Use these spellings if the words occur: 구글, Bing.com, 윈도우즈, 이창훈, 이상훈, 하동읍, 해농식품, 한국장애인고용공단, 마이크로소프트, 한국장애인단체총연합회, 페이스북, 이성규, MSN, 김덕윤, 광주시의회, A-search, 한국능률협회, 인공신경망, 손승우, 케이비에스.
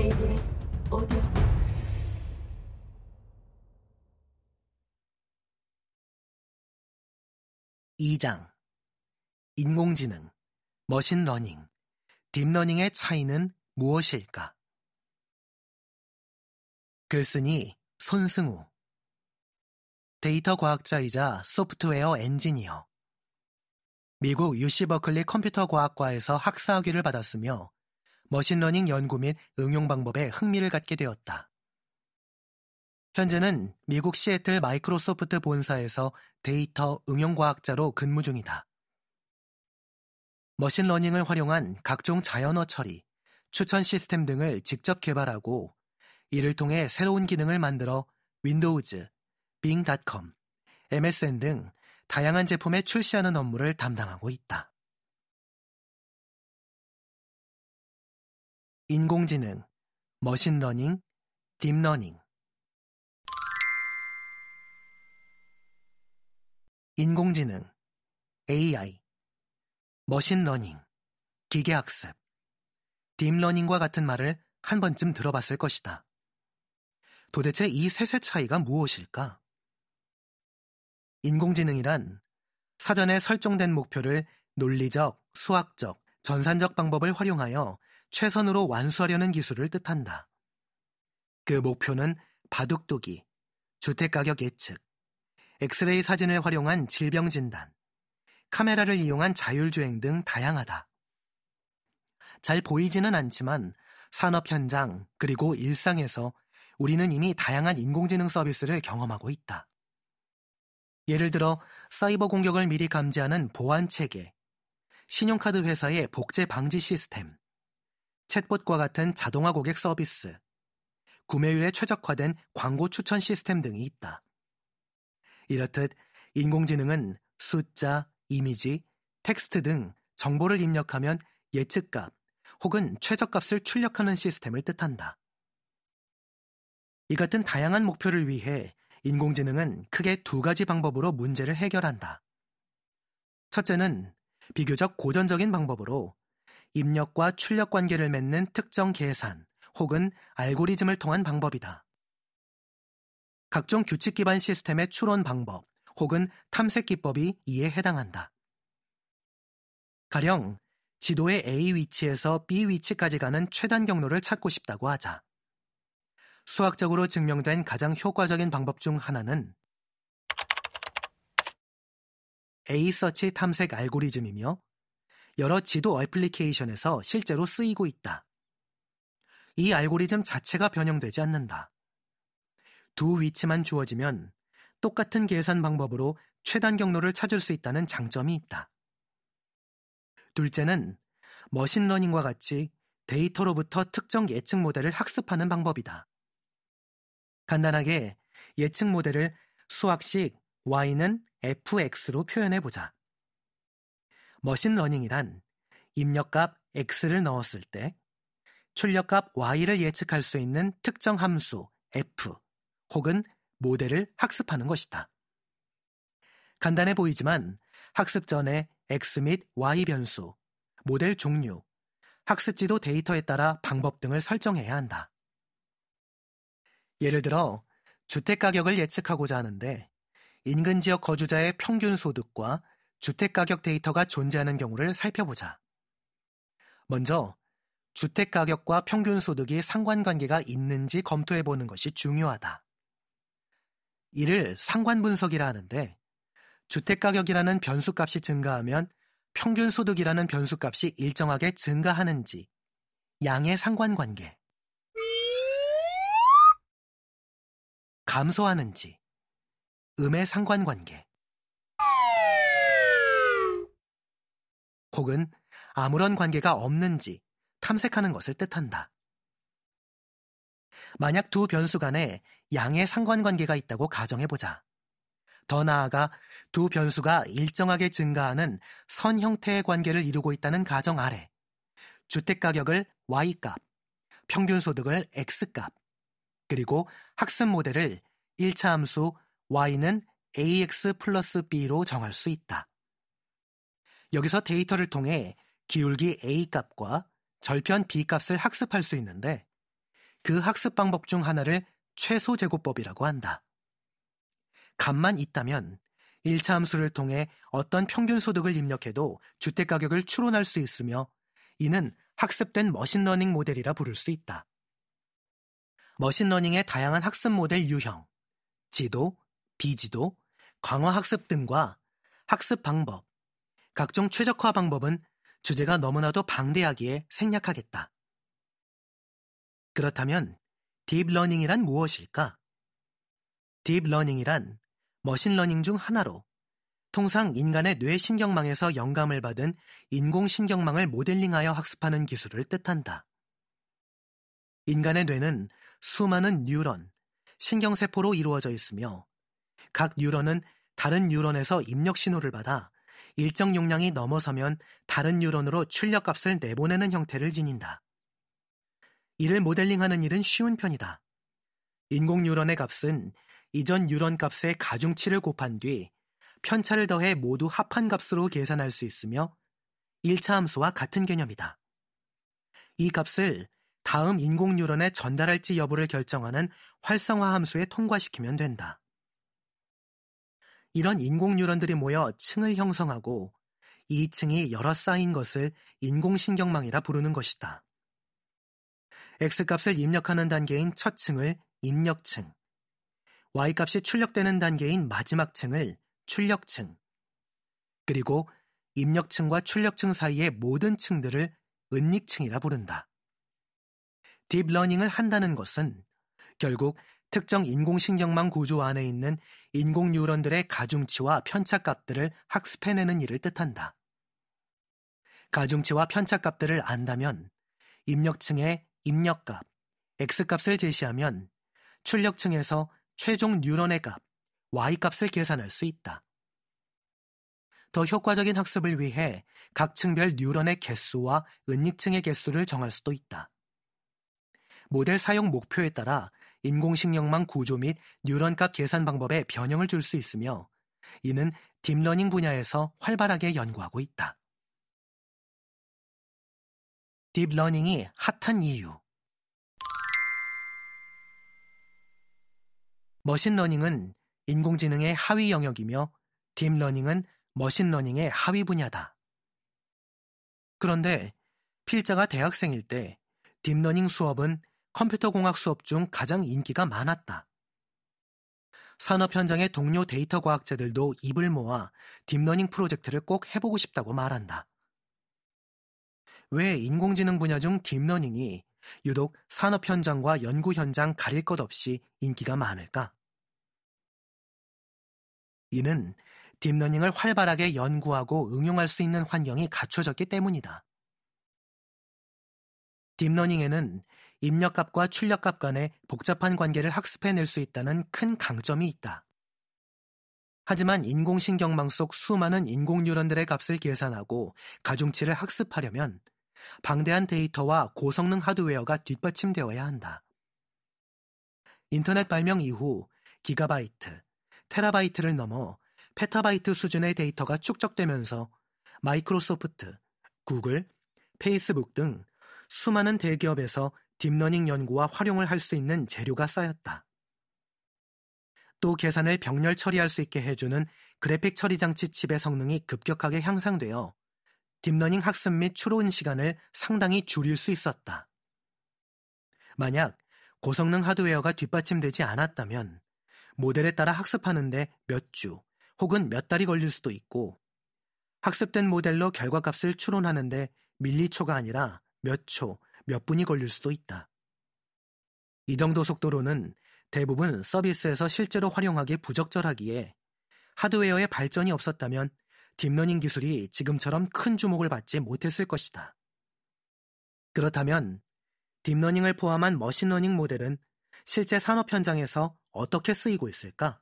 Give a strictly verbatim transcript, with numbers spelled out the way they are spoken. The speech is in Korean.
케이비에스 오디오 이 장 인공지능, 머신러닝, 딥러닝의 차이는 무엇일까? 글쓴이 손승우, 데이터 과학자이자 소프트웨어 엔지니어, 미국 유씨버클리 컴퓨터과학과에서 학사학위를 받았으며 머신러닝 연구 및 응용 방법에 흥미를 갖게 되었다. 현재는 미국 시애틀 마이크로소프트 본사에서 데이터 응용과학자로 근무 중이다. 머신러닝을 활용한 각종 자연어 처리, 추천 시스템 등을 직접 개발하고 이를 통해 새로운 기능을 만들어 윈도우즈, 빙 닷컴, 엠에스엔 등 다양한 제품에 출시하는 업무를 담당하고 있다. 인공지능, 머신러닝, 딥러닝. 인공지능, 에이아이, 머신러닝, 기계학습, 딥러닝과 같은 말을 한 번쯤 들어봤을 것이다. 도대체 이 셋의 차이가 무엇일까? 인공지능이란 사전에 설정된 목표를 논리적, 수학적, 전산적 방법을 활용하여 최선으로 완수하려는 기술을 뜻한다. 그 목표는 바둑두기, 주택가격 예측, 엑스레이 사진을 활용한 질병 진단, 카메라를 이용한 자율주행 등 다양하다. 잘 보이지는 않지만 산업 현장 그리고 일상에서 우리는 이미 다양한 인공지능 서비스를 경험하고 있다. 예를 들어 사이버 공격을 미리 감지하는 보안체계, 신용카드 회사의 복제 방지 시스템, 챗봇과 같은 자동화 고객 서비스, 구매율에 최적화된 광고 추천 시스템 등이 있다. 이렇듯 인공지능은 숫자, 이미지, 텍스트 등 정보를 입력하면 예측값 혹은 최저값을 출력하는 시스템을 뜻한다. 이 같은 다양한 목표를 위해 인공지능은 크게 두 가지 방법으로 문제를 해결한다. 첫째는 비교적 고전적인 방법으로 입력과 출력 관계를 맺는 특정 계산 혹은 알고리즘을 통한 방법이다. 각종 규칙 기반 시스템의 추론 방법 혹은 탐색 기법이 이에 해당한다. 가령 지도의 A 위치에서 B 위치까지 가는 최단 경로를 찾고 싶다고 하자. 수학적으로 증명된 가장 효과적인 방법 중 하나는 에이 서치 탐색 알고리즘이며 여러 지도 애플리케이션에서 실제로 쓰이고 있다. 이 알고리즘 자체가 변형되지 않는다. 두 위치만 주어지면 똑같은 계산 방법으로 최단 경로를 찾을 수 있다는 장점이 있다. 둘째는 머신러닝과 같이 데이터로부터 특정 예측 모델을 학습하는 방법이다. 간단하게 예측 모델을 수학식 와이는 에프엑스로 표현해보자. 머신러닝이란 입력값 x를 넣었을 때 출력값 y를 예측할 수 있는 특정 함수 f 혹은 모델을 학습하는 것이다. 간단해 보이지만 학습 전에 x 및 y 변수, 모델 종류, 학습 지도 데이터에 따라 방법 등을 설정해야 한다. 예를 들어 주택가격을 예측하고자 하는데 인근 지역 거주자의 평균 소득과 주택가격 데이터가 존재하는 경우를 살펴보자. 먼저 주택가격과 평균 소득이 상관관계가 있는지 검토해보는 것이 중요하다. 이를 상관분석이라 하는데 주택가격이라는 변수값이 증가하면 평균 소득이라는 변수값이 일정하게 증가하는지 양의 상관관계, 감소하는지 음의 상관관계, 혹은 아무런 관계가 없는지 탐색하는 것을 뜻한다. 만약 두 변수 간에 양의 상관관계가 있다고 가정해보자. 더 나아가 두 변수가 일정하게 증가하는 선 형태의 관계를 이루고 있다는 가정 아래 주택가격을 Y값, 평균소득을 X값, 그리고 학습 모델을 일 차 함수 Y는 에이엑스 플러스 B로 정할 수 있다. 여기서 데이터를 통해 기울기 A값과 절편 B값을 학습할 수 있는데 그 학습 방법 중 하나를 최소 제곱법이라고 한다. 값만 있다면 일 차 함수를 통해 어떤 평균 소득을 입력해도 주택가격을 추론할 수 있으며 이는 학습된 머신러닝 모델이라 부를 수 있다. 머신러닝의 다양한 학습 모델 유형, 지도, 비지도, 강화학습 등과 학습 방법, 각종 최적화 방법은 주제가 너무나도 방대하기에 생략하겠다. 그렇다면 딥러닝이란 무엇일까? 딥러닝이란 머신러닝 중 하나로 통상 인간의 뇌신경망에서 영감을 받은 인공신경망을 모델링하여 학습하는 기술을 뜻한다. 인간의 뇌는 수많은 뉴런, 신경세포로 이루어져 있으며 각 뉴런은 다른 뉴런에서 입력신호를 받아 일정 용량이 넘어서면 다른 뉴런으로 출력값을 내보내는 형태를 지닌다. 이를 모델링하는 일은 쉬운 편이다. 인공 뉴런의 값은 이전 뉴런 값의 가중치를 곱한 뒤 편차를 더해 모두 합한 값으로 계산할 수 있으며 일 차 함수와 같은 개념이다. 이 값을 다음 인공 뉴런에 전달할지 여부를 결정하는 활성화 함수에 통과시키면 된다. 이런 인공 뉴런들이 모여 층을 형성하고 이 층이 여러 쌓인 것을 인공신경망이라 부르는 것이다. X값을 입력하는 단계인 첫 층을 입력층, Y값이 출력되는 단계인 마지막 층을 출력층, 그리고 입력층과 출력층 사이의 모든 층들을 은닉층이라 부른다. 딥러닝을 한다는 것은 결국 특정 인공신경망 구조 안에 있는 인공 뉴런들의 가중치와 편차값들을 학습해내는 일을 뜻한다. 가중치와 편차값들을 안다면 입력층의 입력값, X값을 제시하면 출력층에서 최종 뉴런의 값, Y값을 계산할 수 있다. 더 효과적인 학습을 위해 각 층별 뉴런의 개수와 은닉층의 개수를 정할 수도 있다. 모델 사용 목표에 따라 인공신경망 구조 및 뉴런값 계산 방법에 변형을 줄 수 있으며 이는 딥러닝 분야에서 활발하게 연구하고 있다. 딥러닝이 핫한 이유. 머신러닝은 인공지능의 하위 영역이며 딥러닝은 머신러닝의 하위 분야다. 그런데 필자가 대학생일 때 딥러닝 수업은 컴퓨터공학 수업 중 가장 인기가 많았다. 산업 현장의 동료 데이터 과학자들도 입을 모아 딥러닝 프로젝트를 꼭 해보고 싶다고 말한다. 왜 인공지능 분야 중 딥러닝이 유독 산업 현장과 연구 현장 가릴 것 없이 인기가 많을까? 이는 딥러닝을 활발하게 연구하고 응용할 수 있는 환경이 갖춰졌기 때문이다. 딥러닝에는 입력값과 출력값 간의 복잡한 관계를 학습해낼 수 있다는 큰 강점이 있다. 하지만 인공신경망 속 수많은 인공뉴런들의 값을 계산하고 가중치를 학습하려면 방대한 데이터와 고성능 하드웨어가 뒷받침되어야 한다. 인터넷 발명 이후 기가바이트, 테라바이트를 넘어 페타바이트 수준의 데이터가 축적되면서 마이크로소프트, 구글, 페이스북 등 수많은 대기업에서 딥러닝 연구와 활용을 할 수 있는 재료가 쌓였다. 또 계산을 병렬 처리할 수 있게 해주는 그래픽 처리 장치 칩의 성능이 급격하게 향상되어 딥러닝 학습 및 추론 시간을 상당히 줄일 수 있었다. 만약 고성능 하드웨어가 뒷받침되지 않았다면 모델에 따라 학습하는데 몇 주 혹은 몇 달이 걸릴 수도 있고 학습된 모델로 결과값을 추론하는데 밀리초가 아니라 몇 초, 몇 분이 걸릴 수도 있다. 이 정도 속도로는 대부분 서비스에서 실제로 활용하기 부적절하기에 하드웨어의 발전이 없었다면 딥러닝 기술이 지금처럼 큰 주목을 받지 못했을 것이다. 그렇다면 딥러닝을 포함한 머신러닝 모델은 실제 산업 현장에서 어떻게 쓰이고 있을까?